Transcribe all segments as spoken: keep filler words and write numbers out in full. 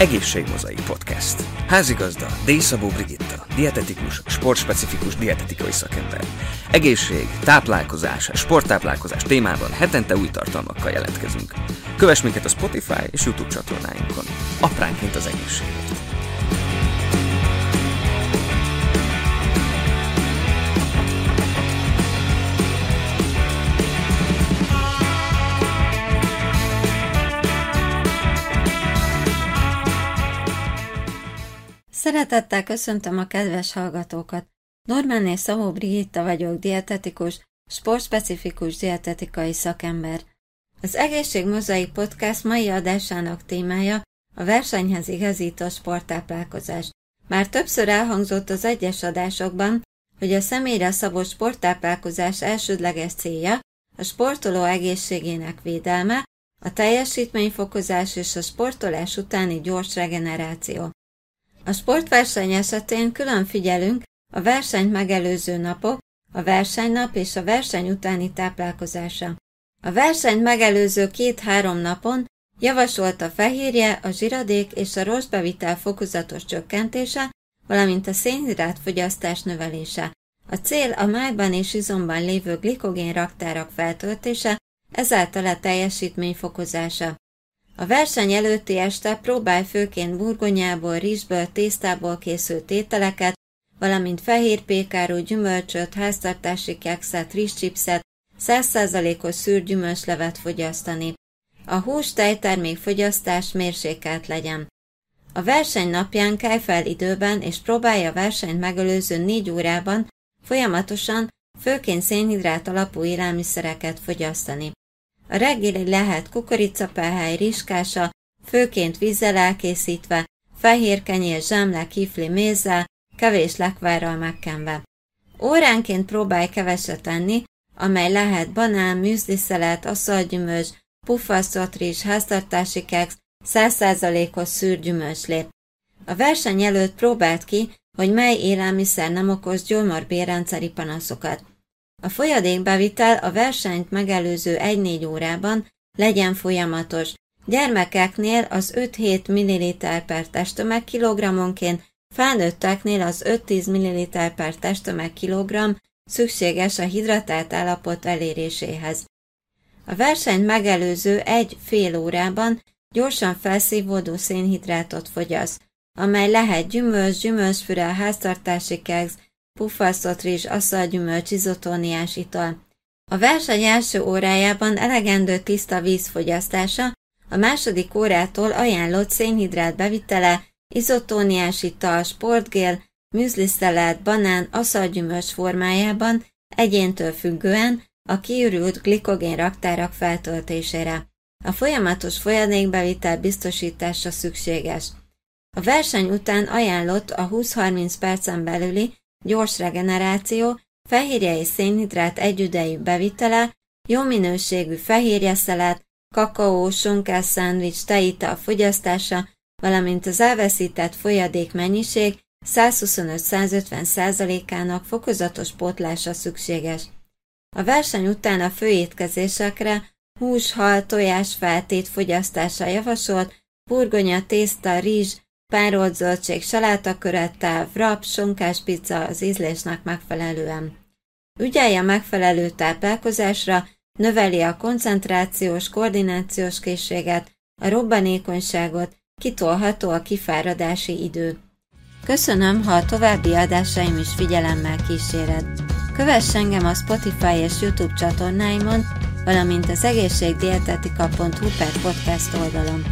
Egészségmozaik podcast. Házigazda Mányi Szabó Brigitta, dietetikus, sportspecifikus dietetikai szakember. Egészség, táplálkozás, sporttáplálkozás témában hetente új tartalmakkal jelentkezünk. Kövess minket a Spotify és YouTube csatornáinkon. Apránként az egészségért. Szeretettel köszöntöm a kedves hallgatókat! Dr. Mányi Szabó Brigitta vagyok, dietetikus, sportspecifikus dietetikai szakember. Az Egészségmozaik podcast mai adásának témája a versenyhez igazított sporttáplálkozás. Már többször elhangzott az egyes adásokban, hogy a személyre szabott sporttáplálkozás elsődleges célja a sportoló egészségének védelme, a teljesítményfokozás és a sportolás utáni gyors regeneráció. A sportverseny esetén külön figyelünk a versenyt megelőző napok, a versenynap és a verseny utáni táplálkozásra. A versenyt megelőző két-három napon javasolt a fehérje, a zsiradék és a rostbevitel fokozatos csökkentése, valamint a szénhidrátfogyasztás növelése. A cél a májban és izomban lévő glikogén raktárak feltöltése, ezáltal a teljesítmény fokozása. A verseny előtti este próbálj főként burgonyából, rizsből, tésztából készült ételeket, valamint fehérpékárú, gyümölcsöt, háztartási kekszet, rizscsipszet, száz százalékos szűrt gyümölcslevet fogyasztani. A hús tejtermék fogyasztás mérsékelt legyen. A verseny napján kelj fel időben és próbálj a versenyt megelőző négy órában folyamatosan, főként szénhidrát alapú élelmiszereket fogyasztani. A reggeli lehet kukoricapelhely rizskása, főként vízzel elkészítve, fehér kenyér, zsemle, kifli mézzel, kevés lekvárral megkenve. Óránként próbálj keveset enni, amely lehet banán, műzliszelet, aszalgyümölcs, puffasztott rizs, háztartási keksz, száz százalékos szűrt gyümölcslé. A verseny előtt próbáld ki, hogy mely élelmiszer nem okoz gyomor-bérrendszeri panaszokat. A folyadékbevitel a versenyt megelőző egy-négy órában legyen folyamatos. Gyermekeknél az öt-hét milliliter per testtömeg kilogrammonként, felnőtteknél az öt-tíz milliliter per testtömeg kilogramm szükséges a hidratált állapot eléréséhez. A versenyt megelőző egy fél órában gyorsan felszívódó szénhidrátot fogyaszt, amely lehet gyümölcs, gyümölcsfüle, háztartási keksz, puffasztott rizs, asszalgyümölcs, izotóniás ital. A verseny első órájában elegendő tiszta víz fogyasztása, a második órától ajánlott szénhidrát bevitele, izotóniás ital, sportgél, műzliszelet, banán, asszalgyümölcs formájában egyéntől függően a kiürült glikogén raktárak feltöltésére. A folyamatos folyadékbevitel biztosítása szükséges. A verseny után ajánlott a húsz-harminc percen belüli gyors regeneráció, fehérje és szénhidrát együdejű bevitele, jó minőségű fehérjeszelet, kakaó, sonkás szendvics, tejita a fogyasztása, valamint az elveszített folyadék mennyiség száz huszonöt-száz ötven százalékának fokozatos pótlása szükséges. A verseny után a főétkezésekre hús, hal, tojás feltét fogyasztása javasolt, burgonya, tészta, rizs, párolt zöldség, salátakörettel, wrap, sonkás pizza az ízlésnek megfelelően. Ügyelj a megfelelő táplálkozásra, növeli a koncentrációs, koordinációs készséget, a robbanékonyságot, kitolható a kifáradási idő. Köszönöm, ha a további adásaim is figyelemmel kíséred. Kövess engem a Spotify és YouTube csatornáimon, valamint az egészségdietetika pont hu per podcast oldalon.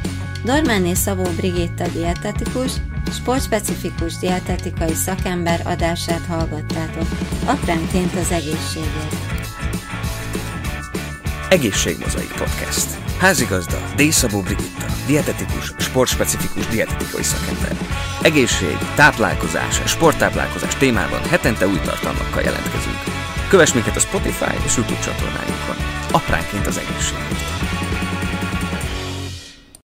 doktor Mányi Szabó Brigitta dietetikus, sportspecifikus dietetikai szakember adását hallgattátok. Apránként az egészségért. Egészségmozaik podcast. Házigazda Mányi Szabó Brigitta, dietetikus, sportspecifikus dietetikai szakember. Egészség, táplálkozás, sporttáplálkozás témában hetente új tartalmakkal jelentkezünk. Kövess minket a Spotify és YouTube csatornáinkon. Apránként az egészségért.